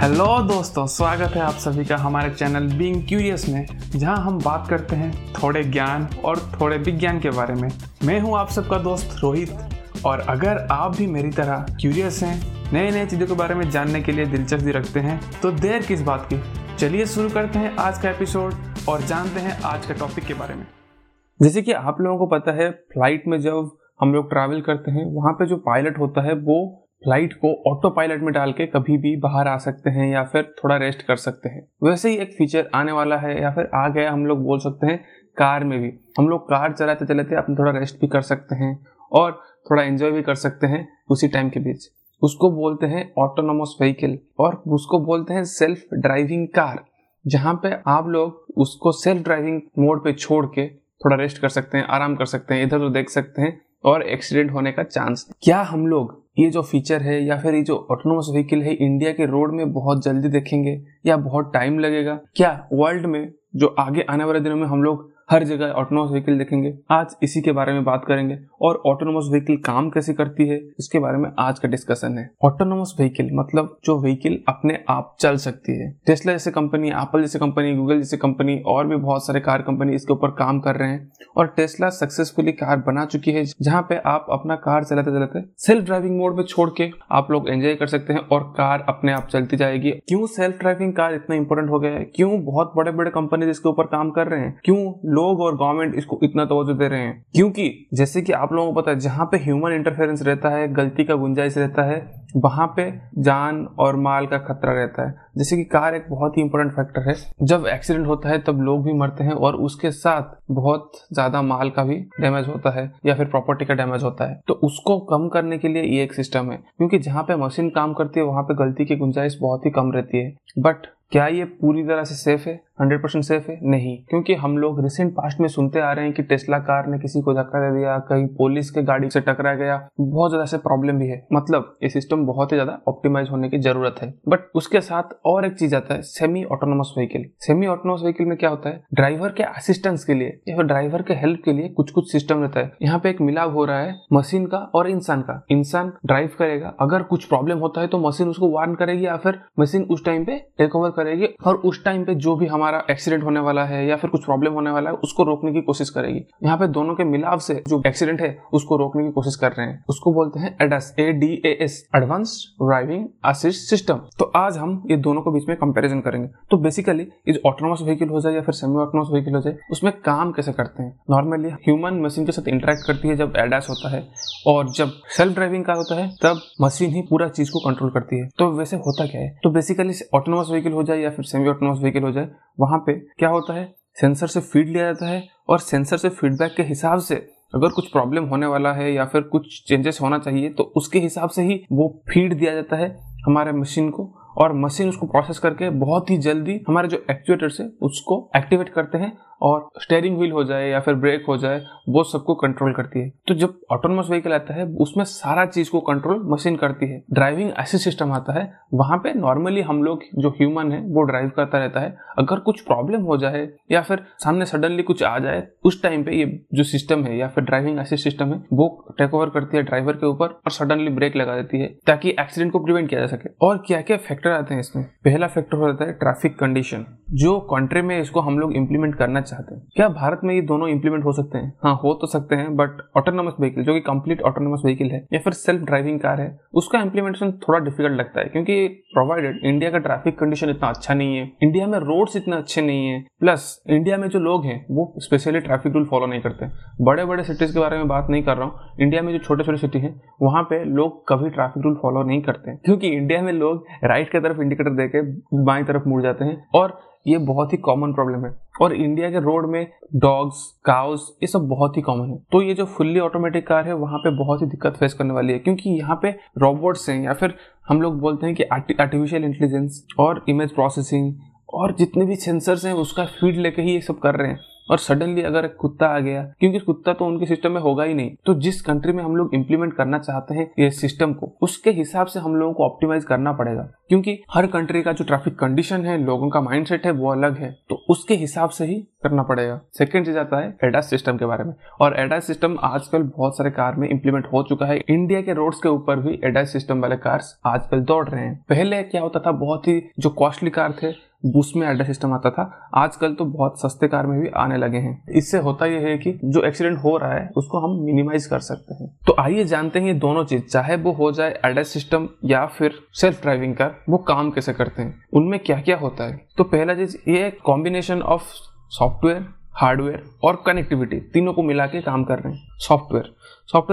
Hello दोस्तों, स्वागत है आप सभी का हमारे चैनल बीइंग क्यूरियस में, जहां हम बात करते हैं थोड़े ज्ञान और थोड़े विज्ञान के बारे में। मैं हूं आप सबका दोस्त रोहित, और अगर आप भी मेरी तरह क्यूरियस हैं, नए नए चीज़ों के बारे में जानने के लिए दिलचस्पी रखते हैं, तो देर किस बात की, चलिए शुरू करते हैं आज का एपिसोड और जानते हैं आज के टॉपिक के बारे में। जैसे कि आप लोगों को पता है, फ्लाइट में जब हम लोग ट्रैवल करते हैं, वहाँ पे जो पायलट होता है वो फ्लाइट को ऑटो पायलट में डाल के कभी भी बाहर आ सकते हैं या फिर थोड़ा रेस्ट कर सकते हैं। वैसे ही एक फीचर आने वाला है, या फिर आ गया हम लोग बोल सकते हैं, कार में भी हम लोग कार चलाते चलाते अपना थोड़ा रेस्ट भी कर सकते हैं और थोड़ा एंजॉय भी कर सकते हैं उसी टाइम के बीच। उसको बोलते हैं ऑटोनोमस व्हीकल और उसको बोलते हैं सेल्फ ड्राइविंग कार, जहाँ पे आप लोग उसको सेल्फ ड्राइविंग मोड पे छोड़ के थोड़ा रेस्ट कर सकते हैं, आराम कर सकते हैं, इधर उधर देख सकते हैं और एक्सीडेंट होने का चांस। क्या हम लोग ये जो फीचर है या फिर ये जो ऑटोनोमस व्हीकल है इंडिया के रोड में बहुत जल्दी देखेंगे या बहुत टाइम लगेगा? क्या वर्ल्ड में जो आगे आने वाले दिनों में हम लोग हर जगह ऑटोनोमस व्हीकल देखेंगे? आज इसी के बारे में बात करेंगे, और ऑटोनोमस व्हीकल काम कैसे करती है इसके बारे में आज का डिस्कशन है। ऑटोनोमस व्हीकल मतलब जो व्हीकल अपने आप चल सकती है। टेस्ला जैसे कंपनी, एप्पल जैसे कंपनी, गूगल जैसे कंपनी और भी बहुत सारे कार कंपनी इसके ऊपर काम कर रहे हैं, और टेस्ला सक्सेसफुली कार बना चुकी है जहाँ पे आप अपना कार चलाते चलाते सेल्फ ड्राइविंग मोड में छोड़ के आप लोग एंजॉय कर सकते हैं और कार अपने आप चलती जाएगी। क्यों सेल्फ ड्राइविंग कार इतना इंपॉर्टेंट हो गया है? क्यों बहुत बड़े बड़े कंपनी इसके ऊपर काम कर रहे हैं? क्यों लोग और गवर्नमेंट इसको इतना तवज्जो दे रहे हैं? क्योंकि जैसे कि आप लोगों को पता है, जहाँ पे ह्यूमन इंटरफेरेंस रहता है, गलती का गुंजाइश रहता है, वहाँ पे जान और माल का खतरा रहता है। जैसे कि कार एक बहुत ही इंपॉर्टेंट फैक्टर है, जब एक्सीडेंट होता है तब लोग भी मरते हैं और उसके साथ बहुत ज्यादा माल का भी डैमेज होता है या फिर प्रॉपर्टी का डैमेज होता है। तो उसको कम करने के लिए ये एक सिस्टम है, क्योंकि जहाँ पे मशीन काम करती है वहाँ पे गलती की गुंजाइश बहुत ही कम रहती है। बट क्या ये पूरी तरह से सेफ है? 100% सेफ है? नहीं, क्योंकि हम लोग रिसेंट पास्ट में सुनते आ रहे हैं कि टेस्ला कार ने किसी को धक्का दे दिया, कहीं पुलिस के गाड़ी से टकरा गया, बहुत ज्यादा से प्रॉब्लम भी है। मतलब ये सिस्टम बहुत ही ज्यादा ऑप्टिमाइज होने की जरूरत है। बट उसके साथ और एक चीज आता है, semi autonomous vehicle. Semi autonomous vehicle में क्या होता है, ड्राइवर के असिस्टेंस के लिए या फिर ड्राइवर के हेल्प के लिए कुछ कुछ सिस्टम रहता है। यहाँ पे एक मिलाप हो रहा है मशीन का और इंसान का। इंसान ड्राइव करेगा, अगर कुछ प्रॉब्लम होता है तो मशीन उसको वार्न करेगी या फिर मशीन उस टाइम पे टेक ओवर करेगी, और उस टाइम पे जो भी हमारा एक्सीडेंट होने वाला है या फिर कुछ प्रॉब्लम होने वाला है उसको रोकने की कोशिश करेगी। यहाँ पे दोनों के मिलाव से जो एक्सीडेंट है उसको रोकने की कोशिश कर रहे हैं। उसको बोलते हैं ADAS, ADAS, advanced driving assist system. तो आज हम ये दोनों के बीच में कंपैरिजन करेंगे। तो बेसिकली इस ऑटोनोमस व्हीकल हो जाए या फिर सेमी ऑटोनोमस व्हीकल हो जाए, उसमें काम कैसे करते हैं? नॉर्मली ह्यूमन मशीन के साथ इंटरेक्ट करती है जब ADAS होता है, और जब सेल्फ ड्राइविंग कार होता है तब मशीन ही पूरा चीज को कंट्रोल करती है। तो वैसे होता क्या है? तो बेसिकली ऑटोनोमस व्हीकल हो जाए या फिर सेमी ऑटोनोमस व्हीकल हो जाए, वहाँ पे क्या होता है, सेंसर से फीड लिया जाता है, और सेंसर से फीडबैक के हिसाब से अगर कुछ प्रॉब्लम होने वाला है या फिर कुछ चेंजेस होना चाहिए तो उसके हिसाब से ही वो फीड दिया जाता है हमारे मशीन को, और मशीन उसको प्रोसेस करके बहुत ही जल्दी हमारे जो एक्चुएटर्स है उसको एक्टिवेट करते हैं, और स्टेयरिंग व्हील हो जाए या फिर ब्रेक हो जाए, वो सबको कंट्रोल करती है। तो जब ऑटोनोमस व्हीकल आता है उसमें सारा चीज को कंट्रोल मशीन करती है। ड्राइविंग असिस्ट सिस्टम आता है, वहाँ पे नॉर्मली हम लोग जो ह्यूमन है वो ड्राइव करता रहता है। अगर कुछ प्रॉब्लम हो जाए या फिर सामने सडनली कुछ आ जाए, उस टाइम पे ये जो सिस्टम है या फिर ड्राइविंग असिस्ट सिस्टम है वो टेक ओवर करती है ड्राइवर के ऊपर और सडनली ब्रेक लगा देती है ताकि एक्सीडेंट को प्रिवेंट किया जा सके। और क्या क्या फैक्टर आते हैं इसमें? पहला फैक्टर होता है ट्रैफिक कंडीशन। जो कंट्री में इसको हम लोग इम्प्लीमेंट करना चाहते हैं, क्या भारत में ये दोनों इम्प्लीमेंट हो सकते हैं? हाँ, हो तो सकते हैं, बट ऑटोनोमस व्हीकल जो कि कंप्लीट ऑटोनोमस व्हीकल है या फिर सेल्फ ड्राइविंग कार है, उसका इम्प्लीमेंटेशन थोड़ा डिफिकल्ट लगता है, क्योंकि प्रोवाइडेड इंडिया का ट्रैफिक कंडीशन इतना अच्छा नहीं है, इंडिया में रोड्स इतने अच्छे नहीं है, प्लस इंडिया में जो लोग हैं वो स्पेशली ट्रैफिक रूल फॉलो नहीं करते। बड़े बड़े सिटीज के बारे में बात नहीं कर रहा हूँ, इंडिया में जो छोटे छोटे सिटी है वहाँ पे लोग कभी ट्रैफिक रूल फॉलो नहीं करते, क्योंकि इंडिया में लोग राइट की तरफ इंडिकेटर देके बाईं तरफ मुड़ जाते हैं, और ये बहुत ही कॉमन प्रॉब्लम है। और इंडिया के रोड में डॉग्स, काउस, ये सब बहुत ही कॉमन है। तो ये जो फुल्ली ऑटोमेटिक कार है वहाँ पे बहुत ही दिक्कत फेस करने वाली है, क्योंकि यहाँ पे रोबोट्स हैं या फिर हम लोग बोलते हैं कि आर्टिफिशियल इंटेलिजेंस और इमेज प्रोसेसिंग और जितने भी सेंसर्स हैं उसका फीड लेके ही ये सब कर रहे हैं। और सडनली अगर कुत्ता आ गया, क्योंकि कुत्ता तो उनके सिस्टम में होगा ही नहीं, तो जिस कंट्री में हम लोग इम्प्लीमेंट करना चाहते हैं ये सिस्टम को, उसके हिसाब से हम लोगों को ऑप्टिमाइज करना पड़ेगा, क्योंकि हर कंट्री का जो ट्रैफिक कंडीशन है, लोगों का माइंडसेट है वो अलग है, तो उसके हिसाब से ही करना पड़ेगा। सेकंड चीज आता है एडास सिस्टम के बारे में, और एडास सिस्टम आजकल बहुत सारे कार में इंप्लीमेंट हो चुका है। इंडिया के रोड्स के ऊपर भी एडास सिस्टम वाले कार्स आजकल दौड़ रहे हैं। पहले क्या होता था, बहुत ही जो कॉस्टली कार थे उसमें एडास सिस्टम आता था, आजकल तो बहुत सस्ते कार में भी आने लगे हैं। इससे होता यह है कि जो एक्सीडेंट हो रहा है उसको हम मिनिमाइज कर सकते हैं। तो आइए जानते हैं दोनों चीज, चाहे वो हो जाए एडास सिस्टम या फिर सेल्फ ड्राइविंग कार, वो काम कैसे करते हैं, उनमें क्या क्या होता है। तो पहला चीज, ये कॉम्बिनेशन ऑफ सॉफ्टवेयर, हार्डवेयर और कनेक्टिविटी, तीनों को मिला के काम कर रहे हैं। सॉफ्टवेयर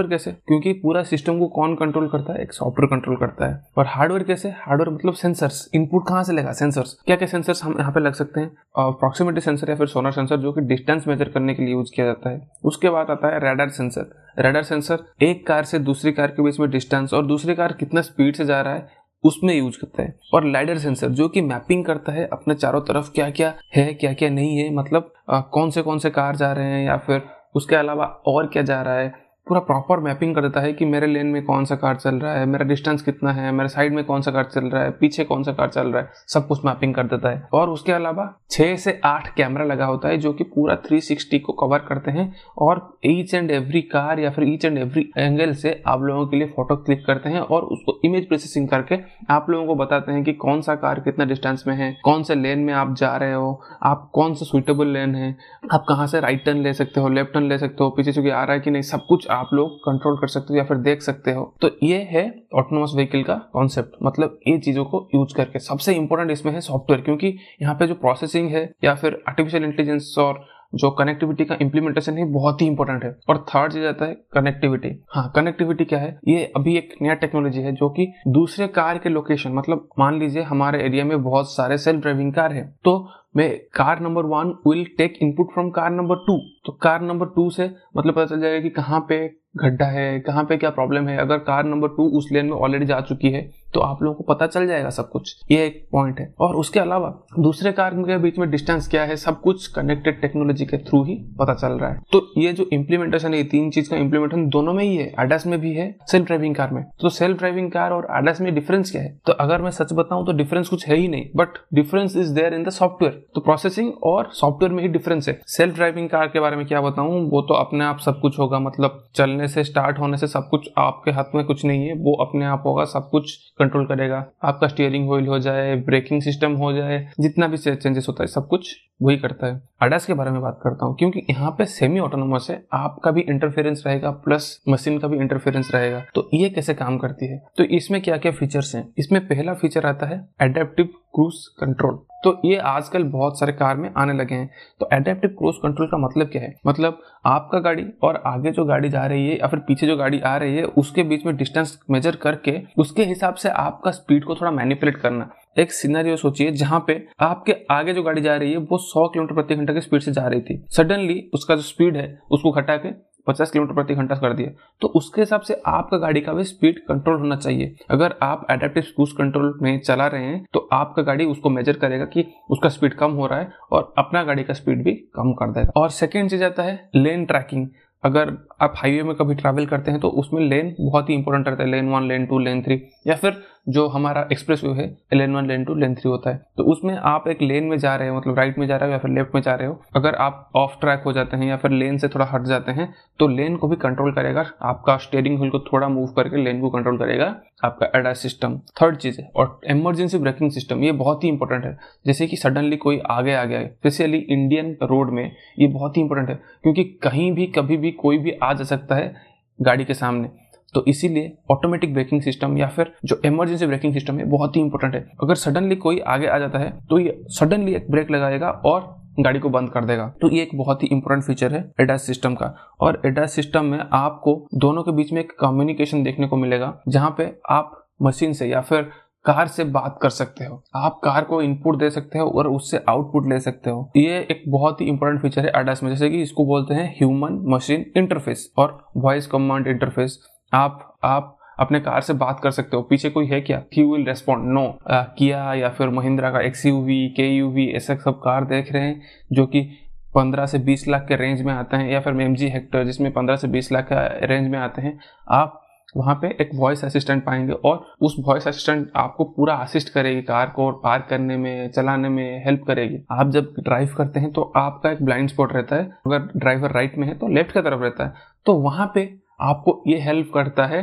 कैसे, क्योंकि पूरा सिस्टम को कौन कंट्रोल करता है, एक सॉफ्टवेयर कंट्रोल करता है। और हार्डवेयर कैसे, हार्डवेयर मतलब सेंसर्स, इनपुट कहाँ से लेगा, सेंसर्स, क्या क्या सेंसर्स हम यहाँ पे लग सकते हैं, प्रॉक्सिमिटी सेंसर या फिर सोनार सेंसर जो कि डिस्टेंस मेजर करने के लिए यूज किया जाता है। उसके बाद आता है रडार सेंसर। रडार सेंसर एक कार से दूसरी कार के बीच में डिस्टेंस और दूसरी कार कितना स्पीड से जा रहा है उसमें यूज करता है। और लाइडर सेंसर जो कि मैपिंग करता है अपने चारों तरफ क्या क्या है क्या क्या नहीं है, मतलब कौन से कार जा रहे हैं या फिर उसके अलावा और क्या जा रहा है, पूरा प्रॉपर मैपिंग कर देता है कि मेरे लेन में कौन सा कार चल रहा है, मेरा डिस्टेंस कितना है, मेरे साइड में कौन सा कार चल रहा है, पीछे कौन सा कार चल रहा है, सब कुछ मैपिंग कर देता है। और उसके अलावा 6 से 8 कैमरा लगा होता है जो कि पूरा 360 को कवर करते हैं और ईच एंड एवरी कार या फिर ईच एंड एवरी एंगल से आप लोगों के लिए फोटो क्लिक करते हैं और उसको इमेज प्रोसेसिंग करके आप लोगों को बताते हैं कि कौन सा कार कितना डिस्टेंस में है, कौन से लेन में आप जा रहे हो, आप कौन सा सुइटेबल लेन है, आप कहाँ से राइट टर्न ले सकते हो, लेफ्ट टर्न ले सकते हो, पीछे चुकी आ रहा है कि नहीं, सब कुछ आप लोग कंट्रोल कर सकते हो या फिर देख सकते हो। तो ये है ऑटोनॉमस व्हीकल का कॉन्सेप्ट, मतलब ये चीजों को यूज करके। सबसे इंपॉर्टेंट इसमें है सॉफ्टवेयर, क्योंकि यहाँ पे जो प्रोसेसिंग है या फिर आर्टिफिशियल इंटेलिजेंस और जो कनेक्टिविटी का इम्प्लीमेंटेशन है बहुत ही इंपॉर्टेंट है। और थर्ड चीज आता है कनेक्टिविटी। हाँ, कनेक्टिविटी क्या है, ये अभी एक नया टेक्नोलॉजी है जो कि दूसरे कार के लोकेशन, मतलब मान लीजिए हमारे एरिया में बहुत सारे सेल्फ ड्राइविंग कार है, तो मैं car number 1 will take input from car number 2, तो car number 2 से मतलब पता चल जाएगा कि कहाँ पे गड्ढा है, कहाँ पे क्या प्रॉब्लम है। अगर car number 2 उस लेन में ऑलरेडी जा चुकी है तो आप लोगों को पता चल जाएगा सब कुछ, ये एक पॉइंट है। और उसके अलावा दूसरे कार के बीच में डिस्टेंस क्या है, सब कुछ कनेक्टेड टेक्नोलॉजी के थ्रू ही पता चल रहा है। तो ये जो इम्प्लीमेंटेशन है, ये तीन चीज का इम्प्लीमेंटेशन दोनों में ही है, ADAS में भी है, सेल्फ ड्राइविंग कार में। तो सेल्फ ड्राइविंग कार और ADAS में डिफरेंस क्या है, तो अगर मैं सच बताऊं तो डिफरेंस कुछ है ही नहीं, but difference is there in the software. तो प्रोसेसिंग और सॉफ्टवेयर में ही डिफरेंस है। सेल्फ ड्राइविंग कार के बारे में क्या बताऊं, वो तो अपने आप सब कुछ होगा, मतलब चलने से, स्टार्ट होने से सब कुछ आपके हाथ में कुछ नहीं है, वो अपने आप होगा, सब कुछ कंट्रोल करेगा, आपका स्टीयरिंग व्हील हो जाए, ब्रेकिंग सिस्टम हो जाए, जितना भी चेंजेस होता है सब कुछ वही करता है। ADAS के बारे में बात करता हूँ, क्योंकि यहाँ पे सेमी ऑटोनोमस है, आपका भी इंटरफेरेंस रहेगा प्लस मशीन का भी इंटरफेरेंस रहेगा। तो ये कैसे काम करती है, तो इसमें क्या क्या फीचर्स हैं। इसमें पहला फीचर आता है एडेप्टिव क्रूज कंट्रोल। तो ये आजकल बहुत सारे कार में आने लगे हैं। तो एडेप्टिव क्रूज कंट्रोल का मतलब क्या है, मतलब आपका गाड़ी और आगे जो गाड़ी जा रही है या फिर पीछे जो गाड़ी आ रही है उसके बीच में डिस्टेंस मेजर करके उसके हिसाब से आपका स्पीड को थोड़ा मैनिपुलेट करना। एक सिनेरियो सोचिए जहां पे आपके आगे जो गाड़ी जा रही है वो 100 किलोमीटर प्रति घंटा की स्पीड से जा रही थी, सडनली उसका जो स्पीड है उसको घटा के 50 किलोमीटर प्रति घंटा कर दिया, तो उसके हिसाब से आपका गाड़ी का भी स्पीड कंट्रोल होना चाहिए। अगर आप एडेप्टिव क्रूज कंट्रोल में चला रहे हैं तो आपका गाड़ी उसको मेजर करेगा कि उसका स्पीड कम हो रहा है और अपना गाड़ी का स्पीड भी कम कर देगा। और सेकेंड चीज आता है लेन ट्रैकिंग। अगर आप हाईवे में कभी ट्रैवल करते हैं तो उसमें लेन बहुत ही इंपॉर्टेंट रहता है, लेन 1, लेन 2, लेन 3, या फिर जो हमारा एक्सप्रेसवे है लेन 1, लेन 2, लेन 3 होता है। तो उसमें आप एक लेन में जा रहे हो, मतलब राइट में जा रहे हो या फिर लेफ्ट में जा रहे हो, अगर आप ऑफ ट्रैक हो जाते हैं या फिर लेन से थोड़ा हट जाते हैं तो लेन को भी कंट्रोल करेगा, आपका स्टीयरिंग व्हील को थोड़ा मूव करके लेन को कंट्रोल करेगा आपका ADAS सिस्टम। थर्ड चीज है और इमरजेंसी ब्रेकिंग सिस्टम, ये बहुत ही इंपॉर्टेंट है। जैसे कि सडनली कोई आगे आ गया है, स्पेशली इंडियन रोड में ये बहुत ही इंपॉर्टेंट है, क्योंकि कहीं भी कभी भी कोई भी आ जा सकता है गाड़ी के सामने, तो इसीलिए ऑटोमेटिक ब्रेकिंग सिस्टम या फिर जो इमरजेंसी ब्रेकिंग सिस्टम है बहुत ही इंपॉर्टेंट है। अगर सडनली कोई आगे आ जाता है तो ये सडनली एक ब्रेक लगाएगा और गाड़ी को बंद कर देगा। तो ये एक बहुत ही इंपॉर्टेंट फीचर है ADAS सिस्टम का। और ADAS सिस्टम में आपको दोनों के बीच में एक कम्युनिकेशन देखने को मिलेगा, जहां पे आप मशीन से या फिर कार से बात कर सकते हो, आप कार को इनपुट दे सकते हो और उससे आउटपुट ले सकते हो। ये एक बहुत ही इंपॉर्टेंट फीचर है ADAS में, जैसे कि इसको बोलते हैं ह्यूमन मशीन इंटरफेस और वॉइस कमांड इंटरफेस। आप अपने कार से बात कर सकते हो, पीछे कोई है क्या, ही विल रेस्पॉन्ड नो। किया या फिर महिंद्रा का XUV, KUV, SX सब कार देख रहे हैं जो कि 15 से 20 लाख के रेंज में आते हैं, या फिर एमजी हेक्टर जिसमें 15 से 20 लाख के रेंज में आते हैं, आप वहाँ पे एक वॉइस असिस्टेंट पाएंगे और उस वॉइस असिस्टेंट आपको पूरा असिस्ट करेगी, कार को और पार्क करने में, चलाने में हेल्प करेगी। आप जब ड्राइव करते हैं तो आपका एक ब्लाइंड स्पॉट रहता है, अगर ड्राइवर राइट में है तो लेफ्ट की तरफ रहता है, तो वहाँ पे आपको ये हेल्प करता है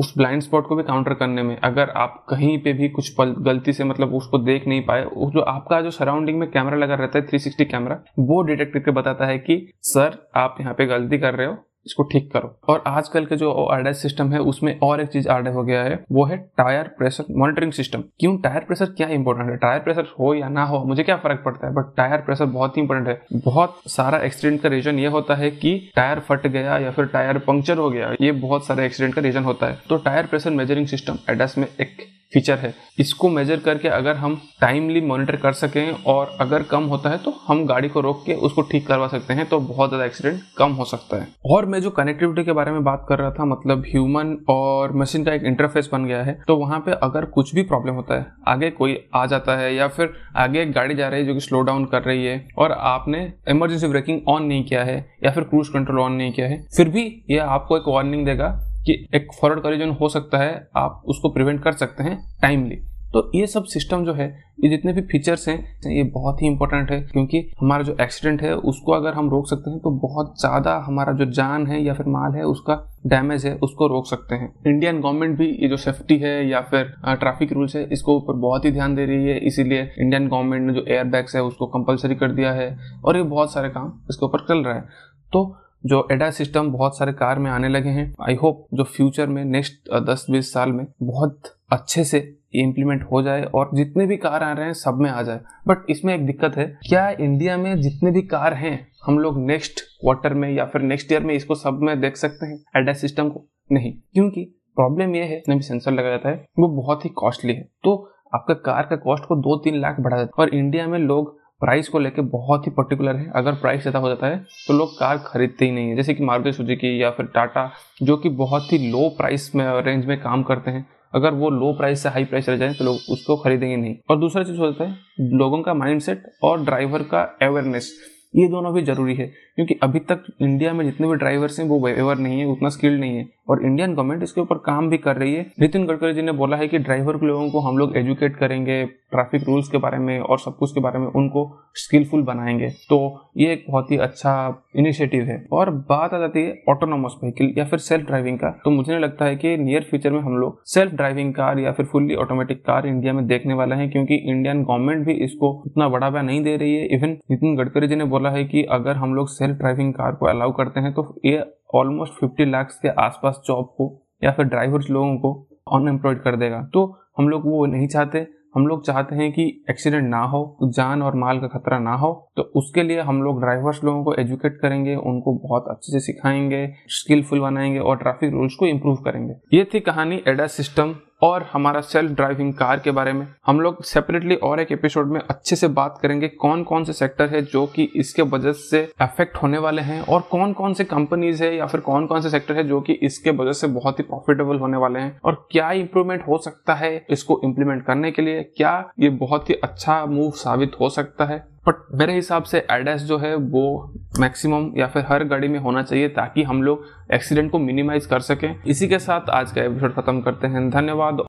उस ब्लाइंड स्पॉट को भी काउंटर करने में। अगर आप कहीं पे भी कुछ गलती से मतलब उसको देख नहीं पाए, जो आपका जो सराउंडिंग में कैमरा लगा रहता है 360 कैमरा, वो डिटेक्ट करके बताता है कि सर आप यहाँ पे गलती कर रहे हो, इसको ठीक करो। और आजकल के जो ADAS सिस्टम है उसमें और एक चीज ऐड हो गया है, वो है टायर प्रेशर मॉनिटरिंग सिस्टम। क्यों टायर प्रेशर क्या इंपॉर्टेंट है? टायर प्रेशर हो या ना हो मुझे क्या फर्क पड़ता है, बट टायर प्रेशर बहुत ही इंपॉर्टेंट है। बहुत सारा एक्सीडेंट का रीजन ये होता है कि टायर फट गया या फिर टायर पंक्चर हो गया, ये बहुत सारे एक्सीडेंट का रीजन होता है। तो tyre pressure measuring system ADAS में एक फीचर है, इसको मेजर करके अगर हम टाइमली मॉनिटर कर सकें और अगर कम होता है तो हम गाड़ी को रोक के उसको ठीक करवा सकते हैं, तो बहुत ज़्यादा एक्सीडेंट कम हो सकता है। और मैं जो कनेक्टिविटी के बारे में बात कर रहा था, मतलब ह्यूमन और मशीन का एक इंटरफेस बन गया है, तो वहाँ पे अगर कुछ भी प्रॉब्लम होता है, आगे कोई आ जाता है या फिर आगे एक गाड़ी जा रही है जो कि स्लो डाउन कर रही है और आपने इमरजेंसी ब्रेकिंग ऑन नहीं किया है या फिर क्रूज कंट्रोल ऑन नहीं किया है, फिर भी ये आपको एक वार्निंग देगा कि एक फॉरवर्ड कॉलिजन हो सकता है, आप उसको प्रिवेंट कर सकते हैं टाइमली। तो ये सब सिस्टम जो है, ये जितने भी फीचर्स हैं ये बहुत ही इंपॉर्टेंट है, क्योंकि हमारा जो एक्सीडेंट है उसको अगर हम रोक सकते हैं तो बहुत ज़्यादा हमारा जो जान है या फिर माल है उसका डैमेज है, उसको रोक सकते हैं। इंडियन गवर्नमेंट भी ये जो सेफ्टी है या फिर ट्रैफिक रूल्स है इसको ऊपर बहुत ही ध्यान दे रही है, इसीलिए इंडियन गवर्नमेंट ने जो एयरबैग्स है उसको कंपलसरी कर दिया है और ये बहुत सारे काम इसके ऊपर चल रहा है। तो जो ADAS सिस्टम बहुत सारे कार में आने लगे हैं, आई होप जो फ्यूचर में नेक्स्ट 10-20 साल में बहुत अच्छे से इम्प्लीमेंट हो जाए और जितने भी कार आ रहे हैं सब में आ जाए। बट इसमें एक दिक्कत है, क्या इंडिया में जितने भी कार हैं हम लोग नेक्स्ट क्वार्टर में या फिर नेक्स्ट ईयर में इसको सब में देख सकते हैं ADAS सिस्टम को? नहीं, क्योंकि प्रॉब्लम यह है जितना भी सेंसर लगा जाता है वो बहुत ही कॉस्टली है, तो आपका कार का कॉस्ट को 2-3 लाख बढ़ा जाता है। और इंडिया में लोग प्राइस को लेके बहुत ही पर्टिकुलर है, अगर प्राइस ज़्यादा हो जाता है तो लोग कार खरीदते ही नहीं है, जैसे कि मारुति सुजुकी या फिर टाटा जो कि बहुत ही लो प्राइस में रेंज में काम करते हैं, अगर वो लो प्राइस से हाई प्राइस चले जाए तो लोग उसको खरीदेंगे नहीं। और दूसरा चीज़ होता है लोगों का माइंडसेट और ड्राइवर का अवेयरनेस, ये दोनों भी जरूरी है, क्योंकि अभी तक इंडिया में जितने भी ड्राइवर्स हैं वो अवेयर नहीं है, उतना स्किल्ड नहीं है, और इंडियन गवर्नमेंट इसके ऊपर काम भी कर रही है। नितिन गडकरी जी ने बोला है कि ड्राइवर के लोगों को हम लोग एजुकेट करेंगे ट्रैफिक रूल्स के बारे में और सब कुछ के बारे में, उनको स्किलफुल बनाएंगे, तो ये एक बहुत ही अच्छा इनिशिएटिव है। और बात आ जाती है ऑटोनॉमस व्हीकल या फिर सेल्फ ड्राइविंग का, तो मुझे लगता है कि नियर फ्यूचर में हम लोग सेल्फ ड्राइविंग कार या फिर फुल्ली ऑटोमेटिक कार इंडिया में देखने वाले हैं, क्योंकि इंडियन गवर्नमेंट भी इसको उतना बढ़ावा नहीं दे रही है। इवन नितिन गडकरी जी ने बोला है कि अगर हम लोग सेल्फ ड्राइविंग कार को अलाउ करते हैं तो ये ऑलमोस्ट 50 लाख के आसपास जॉब को या फिर ड्राइवर्स लोगों को अनएम्प्लॉयड कर देगा, तो हम लोग वो नहीं चाहते। हम लोग चाहते हैं कि एक्सीडेंट ना हो, जान और माल का खतरा ना हो, तो उसके लिए हम लोग ड्राइवर्स लोगों को एजुकेट करेंगे, उनको बहुत अच्छे से सिखाएंगे, स्किलफुल बनाएंगे और ट्रैफिक रूल्स को इम्प्रूव करेंगे। ये थी कहानी ADAS सिस्टम और हमारा सेल्फ ड्राइविंग कार के बारे में। हम लोग सेपरेटली और एक एपिसोड में अच्छे से बात करेंगे कौन कौन से सेक्टर है जो कि इसके वजह से अफेक्ट होने वाले हैं और कौन कौन से कंपनीज है या फिर कौन कौन से सेक्टर है जो कि इसके वजह से बहुत ही प्रॉफिटेबल होने वाले हैं और क्या इंप्रूवमेंट हो सकता है इसको इम्प्लीमेंट करने के लिए, क्या ये बहुत ही अच्छा मूव साबित हो सकता है। बट मेरे हिसाब से ADAS जो है वो मैक्सिमम या फिर हर गाड़ी में होना चाहिए ताकि हम लोग एक्सीडेंट को मिनिमाइज कर सकें। इसी के साथ आज का एपिसोड खत्म करते हैं, धन्यवाद।